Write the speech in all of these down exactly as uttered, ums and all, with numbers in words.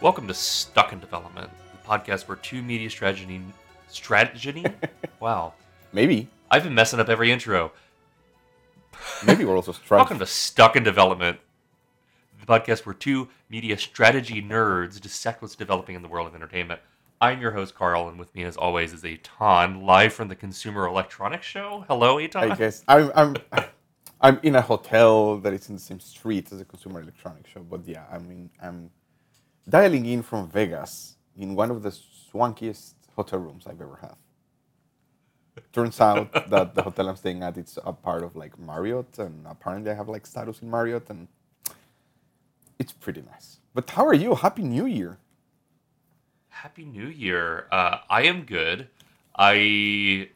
Welcome to Stuck in Development, the podcast where two media strategy... Strategy? Wow. Maybe. I've been messing up every intro. Maybe we're also... Strat- Welcome to Stuck in Development, the podcast where two media strategy nerds dissect what's developing in the world of entertainment. I'm your host, Carl, and with me, as always, is Eitan, live from the Consumer Electronics Show. Hello, Eitan. Hey, guys. I'm... I'm... I'm in a hotel that is in the same street as a Consumer Electronics Show, but yeah, I mean, I'm dialing in from Vegas in one of the swankiest hotel rooms I've ever had. Turns out that the hotel I'm staying at, it's a part of like Marriott, and apparently I have like status in Marriott, and it's pretty nice. But how are you? Happy New Year. Happy New Year. Uh, I am good. I...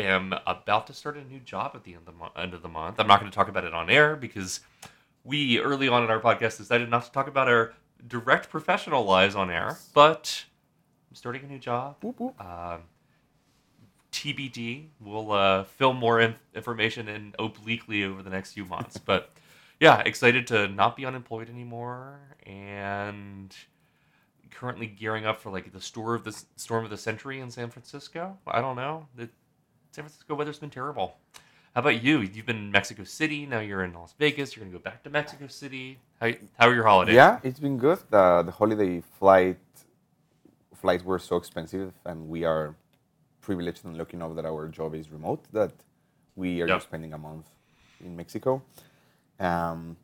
am about to start a new job at the end of the, mo- end of the month. I'm not going to talk about it on air because we, early on in our podcast, decided not to talk about our direct professional lives on air, but I'm starting a new job. Whoop, whoop. Um, T B D, we'll uh, film more in- information in obliquely over the next few months. But yeah, excited to not be unemployed anymore, and currently gearing up for like the store of the s- storm of the century in San Francisco. I don't know. It- San Francisco weather's been terrible. How about you? You've been in Mexico City. Now you're in Las Vegas. You're going to go back to Mexico City. How how are your holidays? Yeah, it's been good. The, the holiday flight flights were so expensive, and we are privileged and lucky enough that our job is remote, that we are yep. just spending a month in Mexico. Um,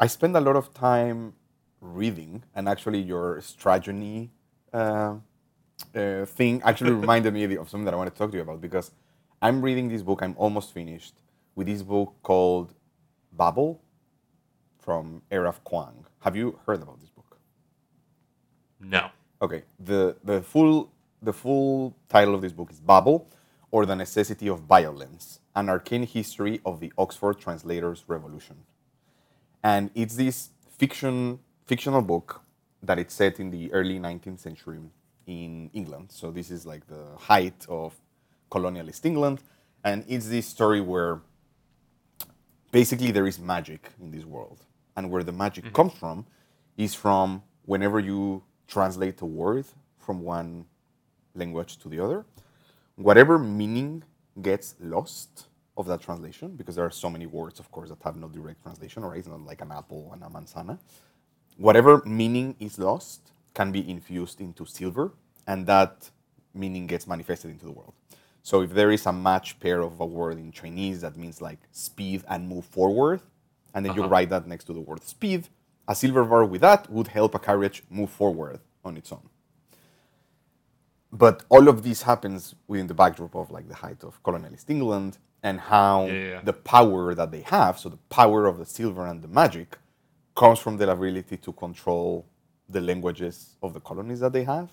I spend a lot of time reading, and actually your strategy uh, uh, thing actually reminded me of something that I want to talk to you about, because I'm reading this book, I'm almost finished, with this book called Babel from R F. Kuang. Have you heard about this book? No. Okay. The the full the full title of this book is Babel, or The Necessity of Violence, an Arcane History of the Oxford Translators' Revolution. And it's this fiction fictional book that it's set in the early nineteenth century in England. So this is like the height of colonialist England, and it's this story where basically there is magic in this world, and where the magic mm-hmm. comes from is from whenever you translate a word from one language to the other, whatever meaning gets lost of that translation, because there are so many words, of course, that have no direct translation, or right? It's not like an apple and a manzana. Whatever meaning is lost can be infused into silver, and that meaning gets manifested into the world. So if there is a match pair of a word in Chinese that means like speed and move forward, and then uh-huh. you write that next to the word speed, a silver bar with that would help a carriage move forward on its own. But all of this happens within the backdrop of like the height of colonialist England, and how yeah, yeah, yeah. the power that they have, so the power of the silver and the magic, comes from their ability to control the languages of the colonies that they have.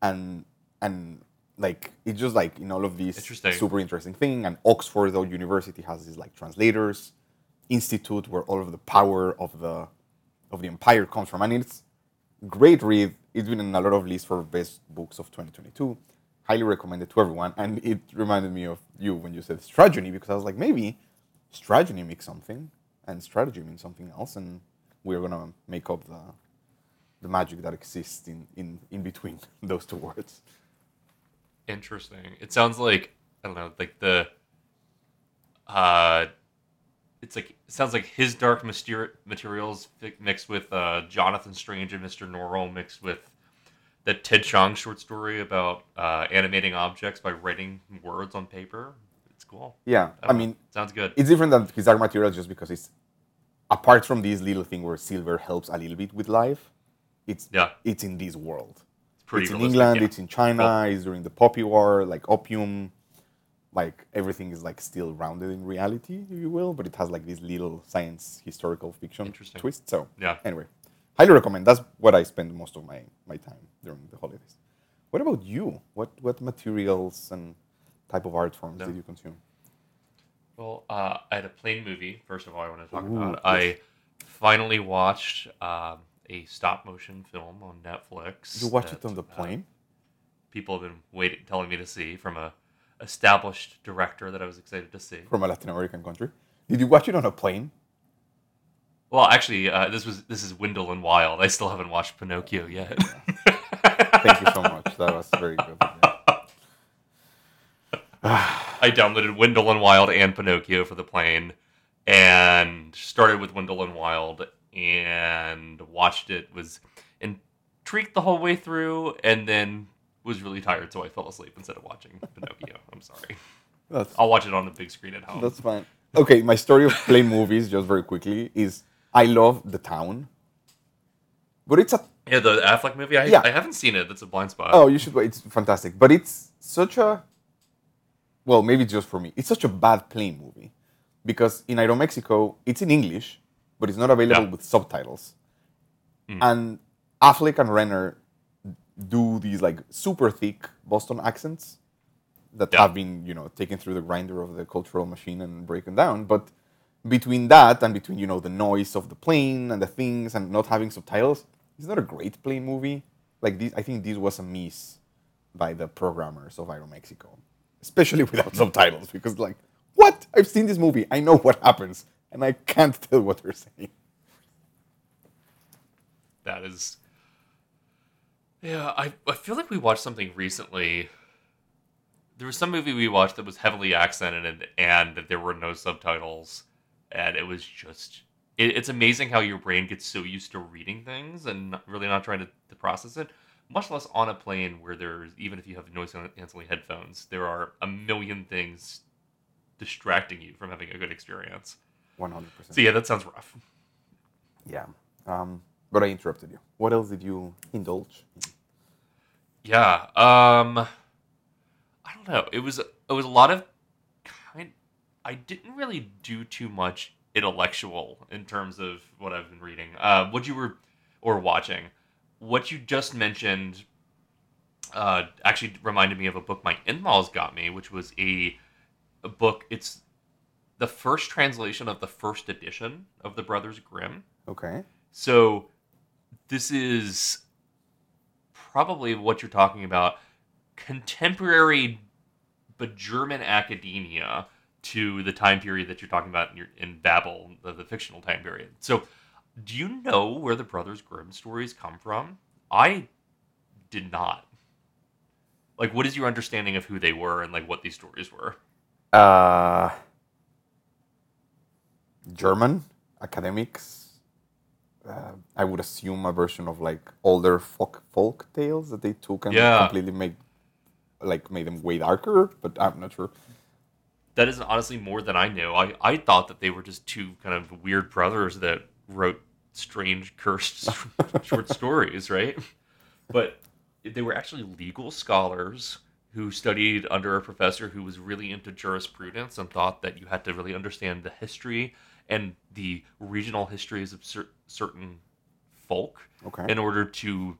And and like, it's just like in all of these interesting. super interesting thing. And Oxford, though, university has this like translators institute where all of the power of the of the empire comes from. And it's great read. It's been in a lot of lists for best books of twenty twenty-two. Highly recommended to everyone. And it reminded me of you when you said strategy, because I was like, maybe strategy means something and strategy means something else. And we're going to make up the the magic that exists in, in, in between those two words. Interesting. It sounds like, I don't know, like the, uh, it's like, it sounds like His Dark Mysteri- Materials mixed with uh, Jonathan Strange and Mister Norrell mixed with that Ted Chiang short story about uh, animating objects by writing words on paper. It's cool. Yeah, I, I mean. Know. Sounds good. It's different than His Dark Materials just because it's, apart from this little thing where silver helps a little bit with life, it's yeah. it's in this world. It's in England, yeah. it's in China, it's during the Poppy War, like opium, like everything is like still rounded in reality, if you will, but it has like this little science historical fiction twist. So yeah. anyway, highly recommend. That's what I spend most of my, my time during the holidays. What about you? What what materials and type of art forms yeah. did you consume? Well, uh, I had a plain movie, first of all, I want to talk Ooh, about. Yes. I finally watched... Um, a stop-motion film on Netflix. You watched it on the plane? Uh, people have been waiting, telling me to see, from a established director that I was excited to see. From a Latin American country? Did you watch it on a plane? Well, actually, uh, this was this is Wendell and Wild. I still haven't watched Pinocchio yet. Thank you so much. That was very good. I downloaded Wendell and Wild and Pinocchio for the plane, and started with Wendell and Wild and watched it. Was intrigued the whole way through, and then was really tired, so I fell asleep instead of watching Pinocchio. I'm sorry. That's, I'll watch it on the big screen at home. That's fine. Okay, my story of plane movies, just very quickly, is I love The Town. But it's a... Yeah, the Affleck movie? I, yeah. I haven't seen it. That's a blind spot. Oh, you should... It's fantastic. But it's such a... Well, maybe just for me. It's such a bad plane movie. Because in Aero Mexico, it's in English, but it's not available yeah. with subtitles. Mm. And Affleck and Renner do these, like, super thick Boston accents that yeah. have been, you know, taken through the grinder of the cultural machine and broken down. But between that and between, you know, the noise of the plane and the things and not having subtitles, it's not a great plane movie. Like, this, I think this was a miss by the programmers of Aero Mexico, especially without subtitles, because, like, what? I've seen this movie. I know what happens, and I can't tell what they're saying. That is... Yeah, I, I feel like we watched something recently... There was some movie we watched that was heavily accented and that there were no subtitles. And it was just... It, it's amazing how your brain gets so used to reading things and not, really not trying to, to process it. Much less on a plane where there's... Even if you have noise-canceling headphones, there are a million things distracting you from having a good experience. one hundred percent. So yeah, that sounds rough. Yeah. Um, but I interrupted you. What else did you indulge in? Yeah. Um... I don't know. It was it was a lot of kind. I didn't really do too much intellectual in terms of what I've been reading. Uh, what you were or watching, what you just mentioned, uh, actually reminded me of a book my in-laws got me, which was a, a book. It's the first translation of the first edition of the Brothers Grimm. Okay. So this is probably what you're talking about. Contemporary but German academia to the time period that you're talking about in, your, in Babel, the, the fictional time period. So do you know where the Brothers Grimm stories come from? I did not. Like, what is your understanding of who they were and, like, what these stories were? Uh, German academics. Uh, I would assume a version of, like, older folk, folk tales that they took and yeah. completely made... like, made them way darker, but I'm not sure. That is honestly more than I knew. I, I thought that they were just two kind of weird brothers that wrote strange, cursed short stories, right? But they were actually legal scholars who studied under a professor who was really into jurisprudence and thought that you had to really understand the history and the regional histories of cer- certain folk okay. in order to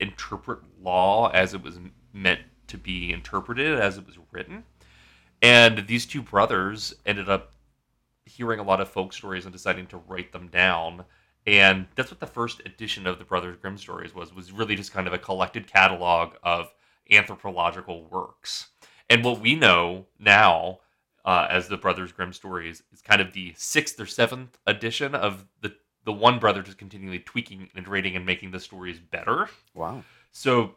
interpret law as it was meant to be interpreted as it was written. And these two brothers ended up hearing a lot of folk stories and deciding to write them down. And that's what the first edition of the Brothers Grimm stories was, was really just kind of a collected catalog of anthropological works. And what we know now uh, as the Brothers Grimm stories is kind of the sixth or seventh edition of the, the one brother just continually tweaking and rating and making the stories better. Wow. So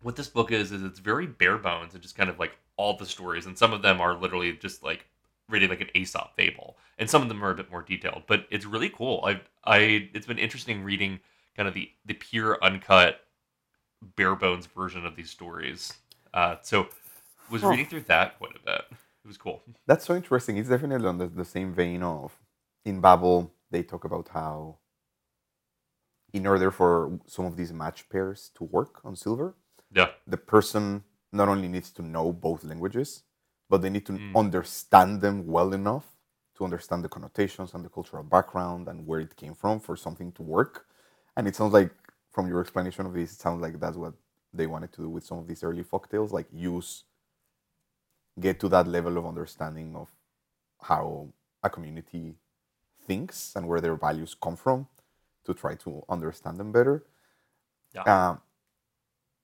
what this book is, is it's very bare bones and just kind of like all the stories. And some of them are literally just like really like an Aesop fable. And some of them are a bit more detailed, but it's really cool. I, I, it's been interesting reading kind of the, the pure uncut bare bones version of these stories. Uh, so was huh. reading through that quite a bit. It was cool. That's so interesting. It's definitely on the, the same vein of in Babel, they talk about how in order for some of these match pairs to work on silver, yeah. the person not only needs to know both languages, but they need to mm. understand them well enough to understand the connotations and the cultural background and where it came from for something to work. And it sounds like, from your explanation of this, it sounds like that's what they wanted to do with some of these early folktales, like use, get to that level of understanding of how a community thinks and where their values come from to try to understand them better. Yeah. Um,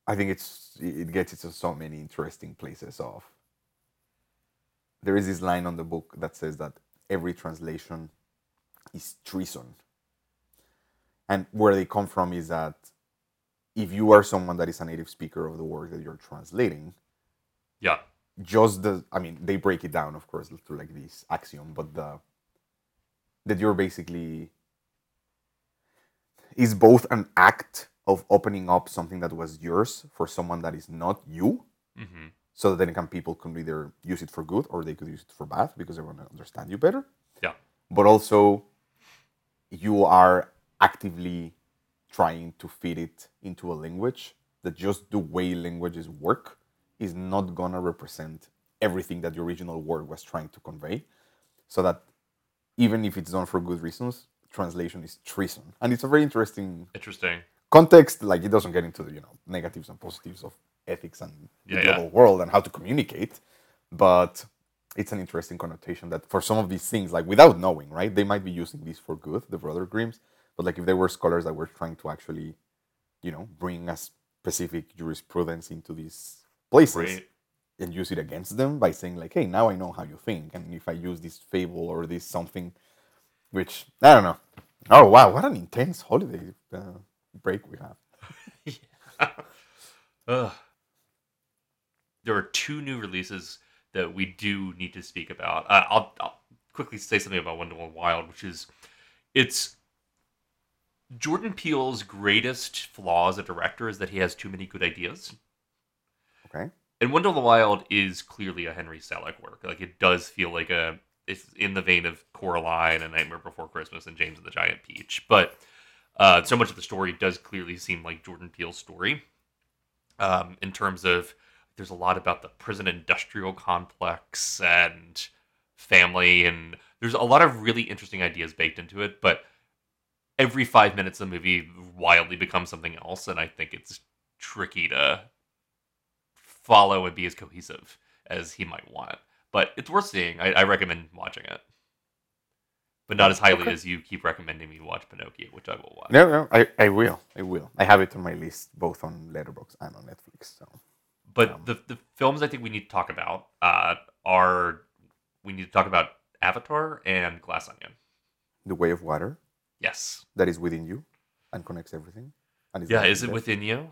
I think it's it gets into so many interesting places of... There is this line on the book that says that every translation is treason. And where they come from is that if you are someone that is a native speaker of the work that you're translating, yeah, just the, I mean, they break it down, of course, through like this axiom, but the, that you're basically, is both an act of opening up something that was yours for someone that is not you, mm-hmm. so that then can, people can either use it for good or they could use it for bad because they want to understand you better. Yeah. But also, you are actively trying to fit it into a language that just the way languages work is not going to represent everything that the original word was trying to convey. So that even if it's done for good reasons, translation is treason. And it's a very interesting... Interesting. Context, like, it doesn't get into the, you know, negatives and positives of ethics and yeah, the global yeah. world and how to communicate, but it's an interesting connotation that for some of these things, like, without knowing, right, they might be using these for good, the Brothers Grimm, but like if they were scholars that were trying to actually, you know, bring a specific jurisprudence into these places right. and use it against them by saying like, hey, now I know how you think, and if I use this fable or this something, which, I don't know. Oh, wow, what an intense holiday. Uh, break we have. uh, there are two new releases that we do need to speak about. Uh, I'll, I'll quickly say something about Wendell and Wild, which is it's Jordan Peele's greatest flaw as a director is that he has too many good ideas. Okay. And Wendell and Wild is clearly a Henry Selick work. Like, it does feel like a it's in the vein of Coraline and Nightmare Before Christmas and James and the Giant Peach, but. Uh, so much of the story does clearly seem like Jordan Peele's story um, in terms of there's a lot about the prison industrial complex and family, and there's a lot of really interesting ideas baked into it, but every five minutes of the movie wildly becomes something else, and I think it's tricky to follow and be as cohesive as he might want. But it's worth seeing. I, I recommend watching it. But not as highly okay. as you keep recommending me watch Pinocchio, which I will watch. No, no, I, I will. I will. I have it on my list, both on Letterboxd and on Netflix. So, But um, the the films I think we need to talk about uh, are... We need to talk about Avatar and Glass Onion. The Way of Water? Yes. That is within you and connects everything? And is yeah, is it within you?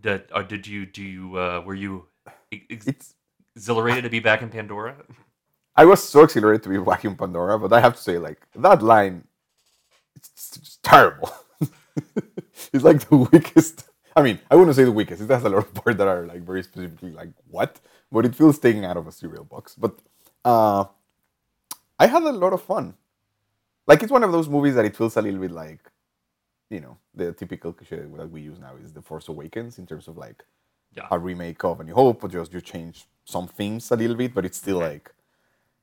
Did, or did you... Do you uh, were you ex- it's, exhilarated I, to be back in Pandora? I was so exhilarated to be back in Pandora, but I have to say, like, that line, it's, it's terrible. It's like the weakest. I mean, I wouldn't say the weakest. It has a lot of parts that are, like, very specifically, like, what? But it feels taken out of a cereal box. But uh, I had a lot of fun. Like, it's one of those movies that it feels a little bit like, you know, the typical cliche that we use now is The Force Awakens in terms of, like, yeah. a remake of A New Hope, or just you change some themes a little bit, but it's still, okay. like,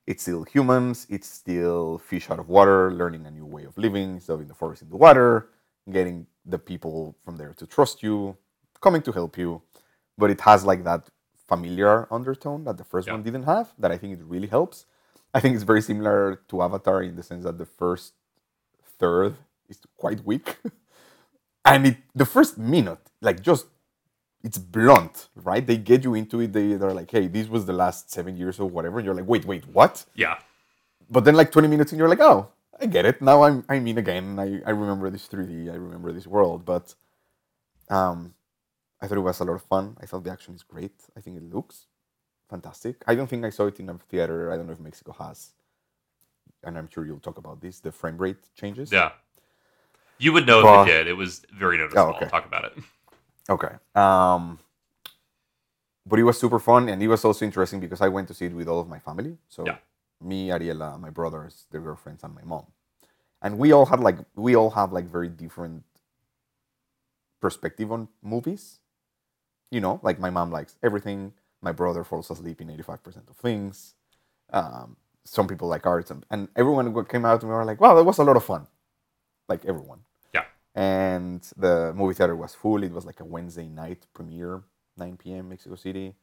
it's still humans, it's still fish out of water, learning a new way of living, serving the forest in the water, getting the people from there to trust you, coming to help you. But it has like that familiar undertone that the first yeah. one didn't have, that I think it really helps. I think it's very similar to Avatar in the sense that the first third is quite weak. And it, the first minute, like just, it's blunt, right? They get you into it. They, they're like, hey, this was the last seven years or whatever. And you're like, wait, wait, what? Yeah. But then like twenty minutes in, you're like, oh, I get it. Now I'm I'm in again. I, I remember this three D. I remember this world. But um, I thought it was a lot of fun. I thought the action is great. I think it looks fantastic. I don't think I saw it in a theater. I don't know if Mexico has. And I'm sure you'll talk about this. The frame rate changes. Yeah. You would know but, if it did. It was very noticeable. Oh, okay. I'll talk about it. Okay. Um, but it was super fun, and it was also interesting because I went to see it with all of my family. So yeah. me, Ariela, my brothers, their girlfriends, and my mom. And we all had like we all have like very different perspective on movies. You know, like my mom likes everything. My brother falls asleep in eighty-five percent of things. Um, some people like arts. And, and everyone came out and we were like, wow, that was a lot of fun. Like everyone. And the movie theater was full. It was like a Wednesday night premiere, nine p.m. Mexico City.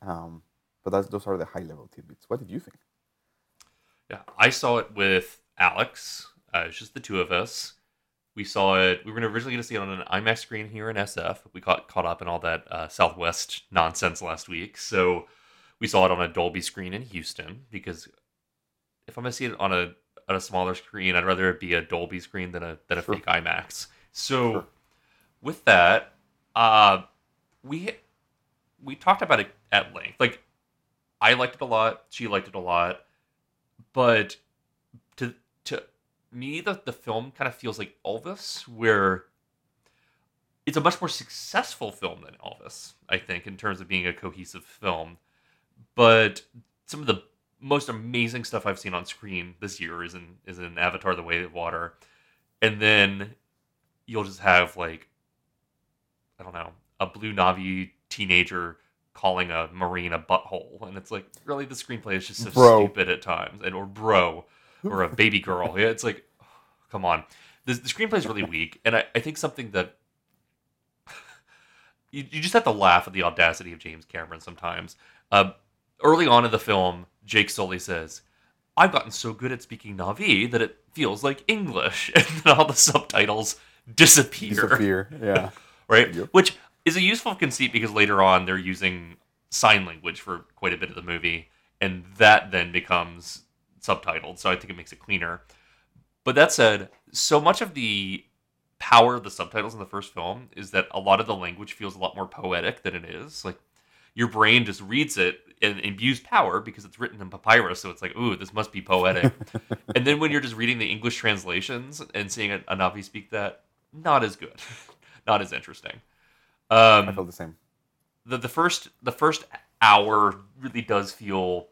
Um, but that's, those are the high-level tidbits. What did you think? Yeah, I saw it with Alex. Uh, it's just the two of us. We saw it. We were originally going to see it on an IMAX screen here in S F. We got caught up in all that uh, Southwest nonsense last week. So we saw it on a Dolby screen in Houston because if I'm going to see it on a on a smaller screen. I'd rather it be a Dolby screen than a than a sure. fake IMAX. So sure. with that, uh, we we talked about it at length. Like, I liked it a lot. She liked it a lot. But to to me, the, the film kind of feels like Elvis, where it's a much more successful film than Elvis, I think, in terms of being a cohesive film. But some of the most amazing stuff I've seen on screen this year is in is in Avatar: The Way of Water. And then you'll just have, like, I don't know, a blue Na'vi teenager calling a marine a butthole, and it's like, really, the screenplay is just so bro. stupid at times, and or bro, or a baby girl. Yeah, it's like, oh, come on, the, the screenplay is really weak, and I, I think something that you, you just have to laugh at the audacity of James Cameron sometimes. Uh, early on in the film, Jake Sully says, "I've gotten so good at speaking Na'vi that it feels like English," and then all the subtitles disappear. Disappear, yeah, right, yep. Which is a useful conceit because later on they're using sign language for quite a bit of the movie, and that then becomes subtitled, so I think it makes it cleaner. But that said, so much of the power of the subtitles in the first film is that a lot of the language feels a lot more poetic than it is. Like, your brain just reads it and imbues power because it's written in papyrus, so it's like, ooh, this must be poetic. And then when you're just reading the English translations and seeing a, a Na'vi speak that, not as good, not as interesting. Um, I feel the same. The the first the first hour really does feel,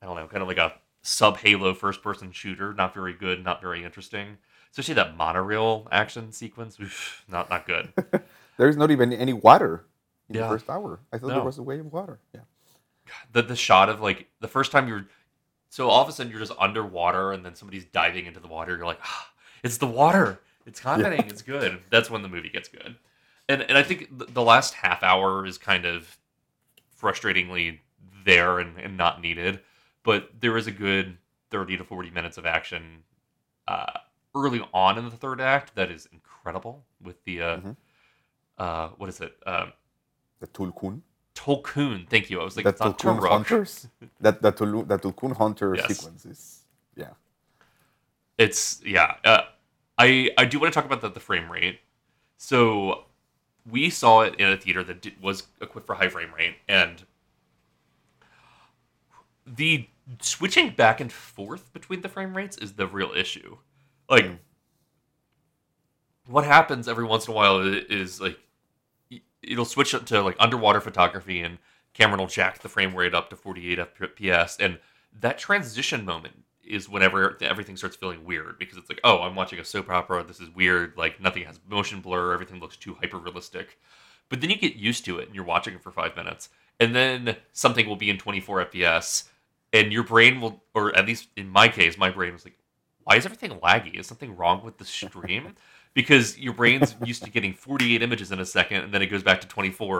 I don't know, kind of like a sub-Halo first-person shooter. Not very good, not very interesting. Especially that monorail action sequence. Oof, not not good. There's not even any water in yeah. the first hour. I thought no. there was a wave of water. Yeah. The the shot of, like, the first time you're... So all of a sudden you're just underwater and then somebody's diving into the water. You're like, ah, it's the water. It's happening. Yeah. It's good. That's when the movie gets good. And and I think the last half hour is kind of frustratingly there and, and not needed. But there is a good thirty to forty minutes of action uh, early on in the third act that is incredible with the, uh, mm-hmm. uh, what is it? Um, the Tulkun. Tulkun, thank you. I was like, the it's not Tulkun Hunters. that, that, Tulkun, that Tulkun Hunter yes. sequence is, yeah. It's, yeah. Uh, I, I do want to talk about the, the frame rate. So... we saw it in a theater that did, was equipped for high frame rate, and the switching back and forth between the frame rates is the real issue. Like, mm. what happens every once in a while is, like, it'll switch to, like, underwater photography, and Cameron will jack the frame rate up to forty-eight F P S, and that transition moment is whenever everything starts feeling weird, because it's like, oh, I'm watching a soap opera, this is weird, like, nothing has motion blur, everything looks too hyper-realistic. But then you get used to it, and you're watching it for five minutes, and then something will be in twenty-four F P S, and your brain will, or at least in my case, my brain was like, why is everything laggy? Is something wrong with the stream? Because your brain's used to getting forty-eight images in a second, and then it goes back to twenty-four,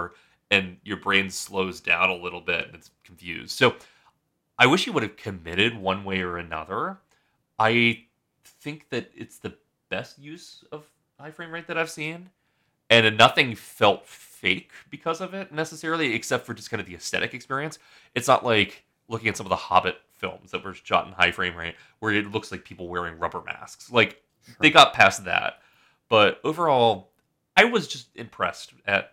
and your brain slows down a little bit, and it's confused. So... I wish he would have committed one way or another. I think that it's the best use of high frame rate that I've seen. And nothing felt fake because of it, necessarily, except for just kind of the aesthetic experience. It's not like looking at some of the Hobbit films that were shot in high frame rate, where it looks like people wearing rubber masks. Like, sure. They got past that. But overall, I was just impressed at...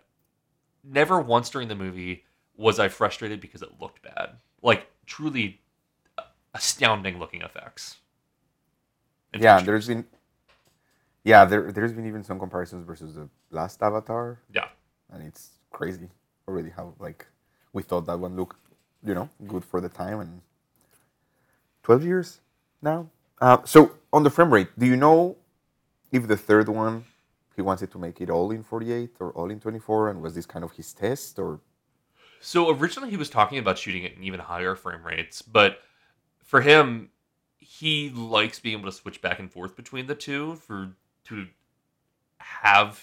Never once during the movie was I frustrated because it looked bad. Like... truly astounding looking effects. Yeah, there's been yeah there there's been even some comparisons versus the last Avatar. Yeah, and it's crazy already how, like, we thought that one looked, you know, good for the time, and twelve years now. Uh, so on the frame rate, do you know if the third one he wanted to make it all in forty-eight or all in twenty-four, and was this kind of his test? Or so originally he was talking about shooting at even higher frame rates, but for him, he likes being able to switch back and forth between the two for to have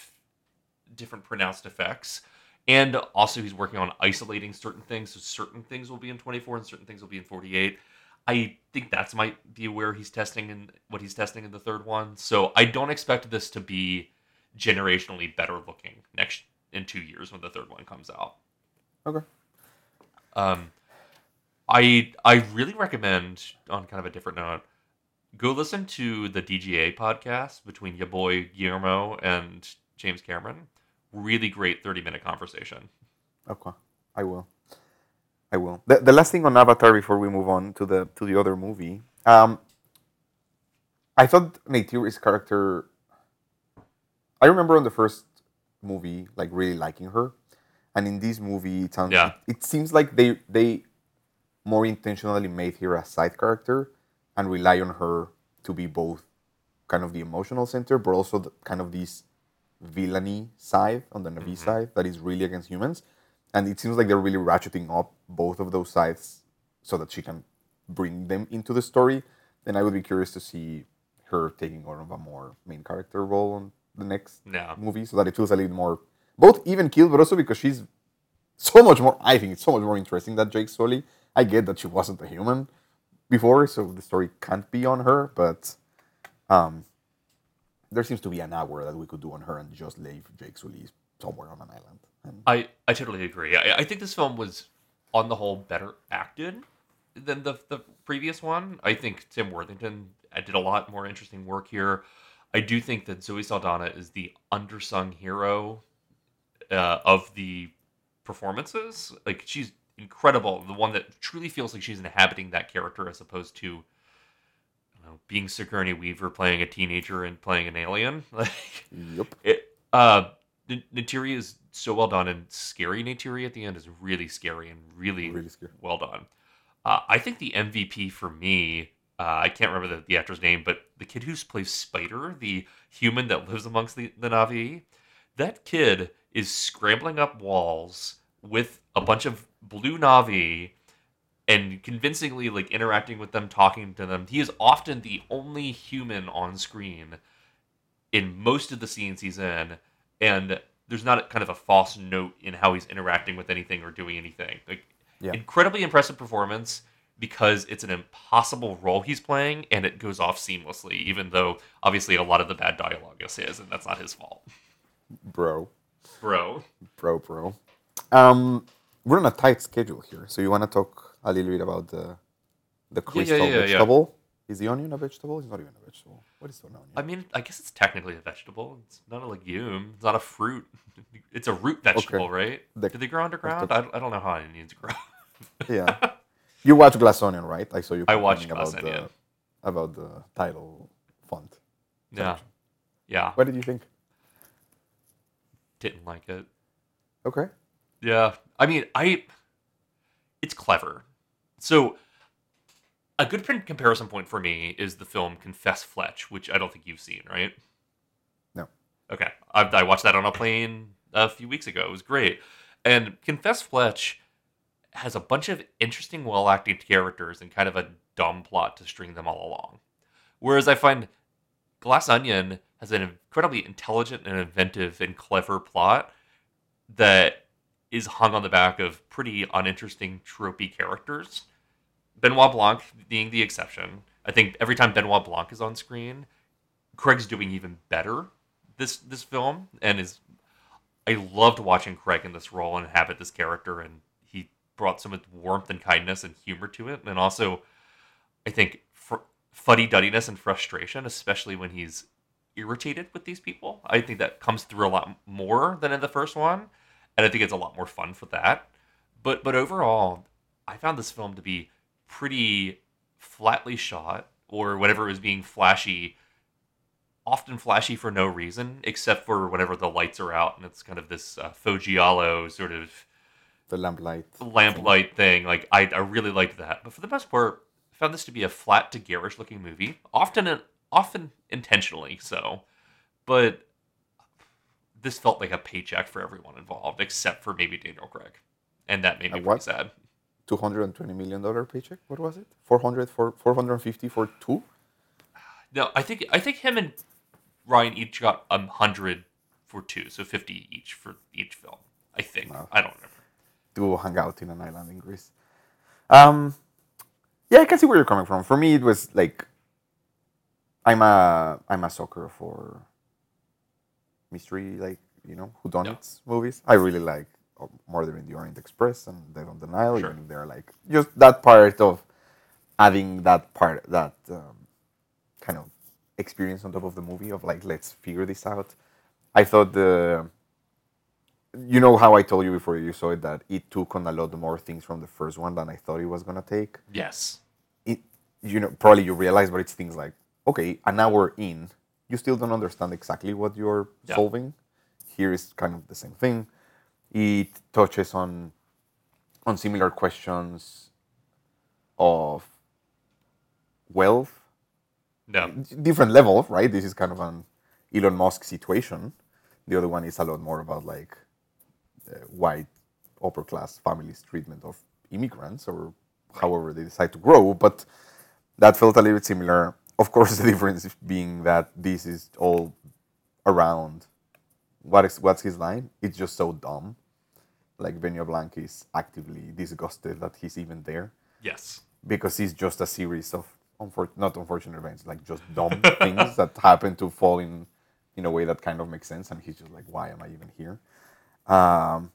different pronounced effects. And also he's working on isolating certain things, so certain things will be in twenty-four and certain things will be in forty-eight. I think that's might be where he's testing and what he's testing in the third one. So I don't expect this to be generationally better looking next in two years when the third one comes out. Okay. Um, I I really recommend, on kind of a different note, go listen to the D G A podcast between your boy Guillermo and James Cameron. Really great thirty-minute conversation. Okay, I will. I will. The, the last thing on Avatar before we move on to the to the other movie. Um, I thought Neytiri's character... I remember on the first movie, like, really liking her. And in this movie, it, sounds, yeah. it, it seems like they they more intentionally made her a side character and rely on her to be both kind of the emotional center, but also the, kind of this villainy side on the Na'vi mm-hmm. side that is really against humans. And it seems like they're really ratcheting up both of those sides so that she can bring them into the story. And I would be curious to see her taking on a more main character role on the next yeah. movie so that it feels a little more both even keeled, but also because she's so much more, I think it's so much more interesting than Jake Sully. I get that she wasn't a human before, so the story can't be on her, but um, there seems to be an hour that we could do on her and just leave Jake Sully somewhere on an island. And... I, I totally agree. I, I think this film was, on the whole, better acted than the the previous one. I think Tim Worthington did a lot more interesting work here. I do think that Zoe Saldana is the undersung hero uh, of the performances. Like, she's incredible. The one that truly feels like she's inhabiting that character as opposed to, you know, being Sigourney Weaver, playing a teenager and playing an alien. Like, yep. It, uh, Neytiri is so well done, and scary Neytiri at the end is really scary and really, really scary. Well done. Uh, I think the M V P for me, uh, I can't remember the, the actor's name, but the kid who plays Spider, the human that lives amongst the, the Na'vi, that kid is scrambling up walls with a bunch of blue Na'vi and convincingly like interacting with them, talking to them. He is often the only human on screen in most of the scenes he's in, and there's not a, kind of a false note in how he's interacting with anything or doing anything. Like, yeah. Incredibly impressive performance because it's an impossible role he's playing, and it goes off seamlessly, even though obviously a lot of the bad dialogue is his, and that's not his fault. Bro. Bro. Bro, bro. Um, we're on a tight schedule here, so you want to talk a little bit about the the crystal yeah, yeah, yeah, vegetable? Yeah. Is the onion a vegetable? It's not even a vegetable. What is an onion? I mean, I guess it's technically a vegetable. It's not a legume. It's not a fruit. It's a root vegetable, okay. Right? The, Do they grow underground? The, I, I don't know how onions grow. Yeah. You watch Glass Onion, right? I saw you I watched Glass about Onion. The, about the title font. Yeah. Section. Yeah. What did you think? Didn't like it. Okay. Yeah, I mean, I. It's clever. So, a good comparison point for me is the film Confess Fletch, which I don't think you've seen, right? No. Okay, I, I watched that on a plane a few weeks ago. It was great. And Confess Fletch has a bunch of interesting, well-acted characters and kind of a dumb plot to string them all along. Whereas I find Glass Onion has an incredibly intelligent and inventive and clever plot that is hung on the back of pretty uninteresting, tropey characters. Benoit Blanc being the exception. I think every time Benoit Blanc is on screen, Craig's doing even better this this film, and is I loved watching Craig in this role and inhabit this character, and he brought so much warmth and kindness and humor to it, and also I think fr- fuddy-duddiness and frustration, especially when he's irritated with these people. I think that comes through a lot more than in the first one. And I think it's a lot more fun for that. But but overall, I found this film to be pretty flatly shot, or whenever it was being flashy, often flashy for no reason, except for whenever the lights are out and it's kind of this uh, faux giallo sort of... The lamplight. Lamplight thing. Like, I, I really liked that. But for the most part, I found this to be a flat to garish looking movie, often often intentionally so. But... this felt like a paycheck for everyone involved, except for maybe Daniel Craig. And that made me pretty sad. two hundred twenty million dollars paycheck? What was it? four hundred for four hundred fifty for two? No, I think I think him and Ryan each got one hundred for two, so fifty each for each film, I think. No. I don't remember. Do hang out in an island in Greece. Um, yeah, I can see where you're coming from. For me, it was like, I'm a I'm a sucker for... mystery, like, you know, whodunits yeah. movies. I really like Murder in the Orient Express and Dead on the Nile. Sure. Even they're like just that part of adding that part, that um, kind of experience on top of the movie of like, let's figure this out. I thought the, you know how I told you before you saw it that it took on a lot more things from the first one than I thought it was gonna take. Yes. It, you know, probably you realize, but it's things like, okay, an hour in, you still don't understand exactly what you're yeah. solving. Here is kind of the same thing. It touches on on similar questions of wealth. No. Different level, right? This is kind of an Elon Musk situation. The other one is a lot more about like uh, white upper class families' treatment of immigrants or however they decide to grow. But that felt a little bit similar. Of course, the difference being that this is all around. What is, what's his line? It's just so dumb. Like, Benoit Blanc is actively disgusted that he's even there. Yes. Because he's just a series of, unfor- not unfortunate events, like just dumb things that happen to fall in in a way that kind of makes sense. And he's just like, why am I even here? Um,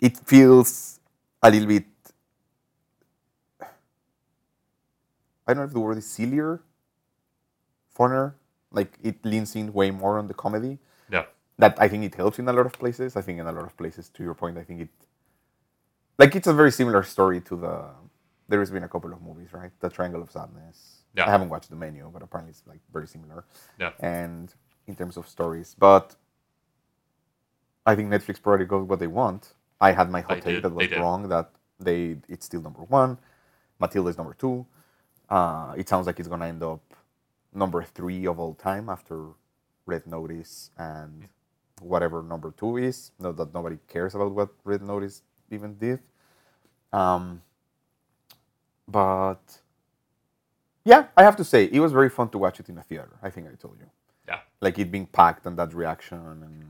it feels a little bit, I don't know if the word is sillier, funner. Like, it leans in way more on the comedy. Yeah. That I think it helps in a lot of places. I think in a lot of places, to your point, I think it... Like, it's a very similar story to the... There has been a couple of movies, right? The Triangle of Sadness. Yeah. I haven't watched The Menu, but apparently it's, like, very similar. Yeah. And in terms of stories. But I think Netflix probably got what they want. I had my hot they take did. that was wrong, that they it's still number one. Matilda is number two. Uh, it sounds like it's going to end up number three of all time after Red Notice and... Mm-hmm. Whatever number two is, not that nobody cares about what Red Notice even did. Um, but yeah, I have to say, it was very fun to watch it in a theater. I think I told you. Yeah. Like it being packed and that reaction and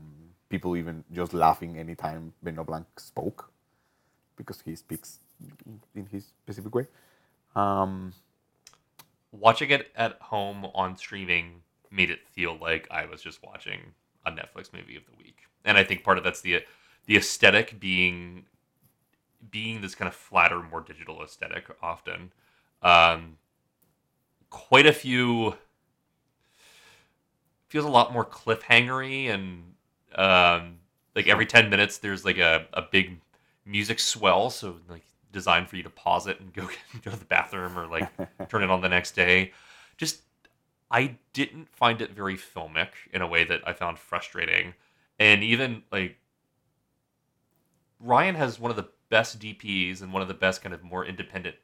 people even just laughing anytime Benoit Blanc spoke because he speaks in his specific way. Um, Watching it at home on streaming made it feel like I was just watching a Netflix movie of the week, and I think part of that's the the aesthetic being being this kind of flatter, more digital aesthetic. Often, um, quite a few feels a lot more cliffhangery, and um, like every ten minutes there's like a, a big music swell, so like designed for you to pause it and go go to the bathroom or like turn it on the next day. Just. I didn't find it very filmic in a way that I found frustrating. And even, like, Ryan has one of the best D Ps and one of the best kind of more independent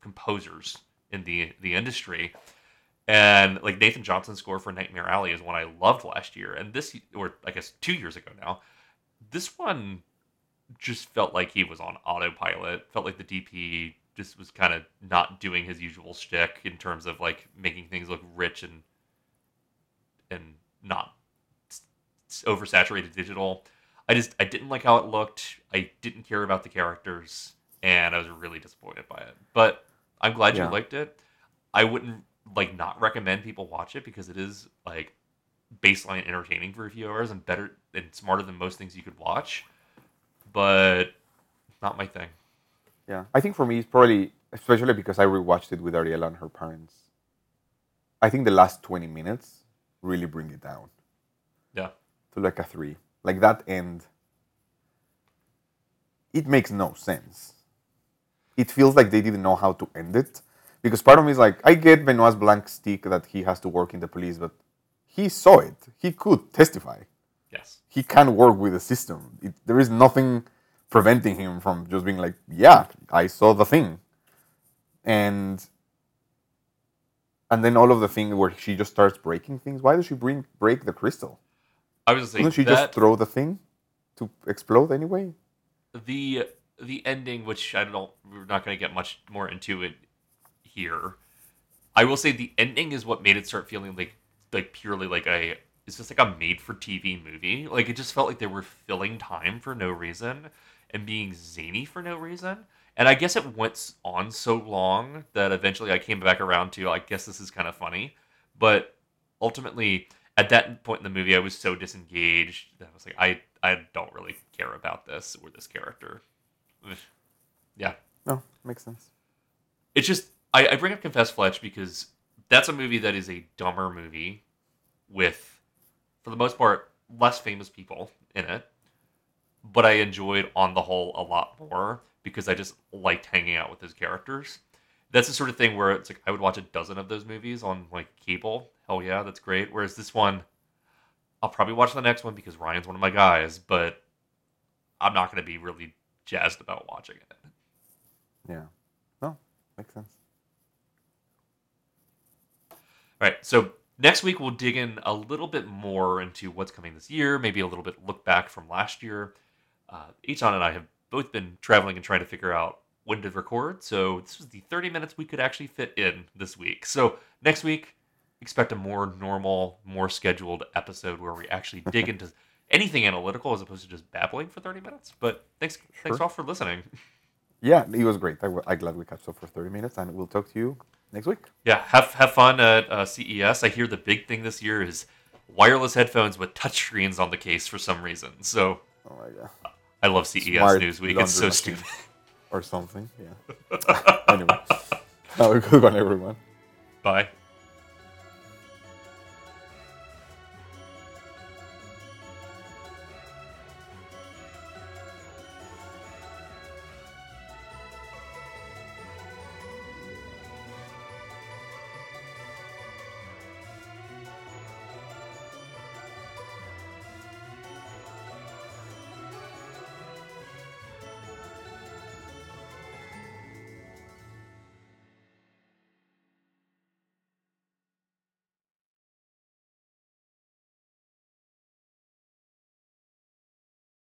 composers in the, the industry. And, like, Nathan Johnson's score for Nightmare Alley is one I loved last year. And this, or I guess two years ago now, this one just felt like he was on autopilot. Felt like the D P... just was kind of not doing his usual shtick in terms of like making things look rich and and not oversaturated digital. I just I didn't like how it looked. I didn't care about the characters, and I was really disappointed by it. But I'm glad yeah. you liked it. I wouldn't like not recommend people watch it because it is like baseline entertaining for a few hours and better and smarter than most things you could watch. But not my thing. Yeah, I think for me, it's probably, especially because I rewatched it with Ariella and her parents, I think the last twenty minutes really bring it down. Yeah. To like a three. Like that end, it makes no sense. It feels like they didn't know how to end it. Because part of me is like, I get Benoit Blanc's stick that he has to work in the police, but he saw it. He could testify. Yes. He can work with the system. It, there is nothing... preventing him from just being like, yeah, I saw the thing. And and then all of the thing where she just starts breaking things. Why does she bring break the crystal? I was saying, doesn't she that, just throw the thing to explode anyway? The the ending, which I don't, we're not going to get much more into it here. I will say the ending is what made it start feeling like like purely like a it's just like a made for T V movie. Like it just felt like they were filling time for no reason. And being zany for no reason. And I guess it went on so long that eventually I came back around to, I guess this is kind of funny. But ultimately, at that point in the movie, I was so disengaged that I was like, I, I don't really care about this or this character. Yeah. No, makes sense. It's just, I, I bring up Confess Fletch because that's a movie that is a dumber movie with, for the most part, less famous people in it. But I enjoyed, on the whole, a lot more because I just liked hanging out with those characters. That's the sort of thing where it's like, I would watch a dozen of those movies on, like, cable. Hell yeah, that's great. Whereas this one, I'll probably watch the next one because Ryan's one of my guys, but I'm not going to be really jazzed about watching it. Yeah. No, makes sense. All right, so next week we'll dig in a little bit more into what's coming this year, maybe a little bit look back from last year. Uh, Eitan and I have both been traveling and trying to figure out when to record, so this was the thirty minutes we could actually fit in this week. So next week, expect a more normal, more scheduled episode where we actually dig into anything analytical as opposed to just babbling for thirty minutes. But thanks, sure. thanks all for listening. Yeah, it was great. I'm glad we catch up for thirty minutes, and we'll talk to you next week. Yeah, have have fun at uh, C E S. I hear the big thing this year is wireless headphones with touchscreens on the case for some reason. So, oh my God. I love C E S Smart Newsweek. It's so machine. Stupid. Or something, yeah. Anyway, have a good one, everyone. Bye.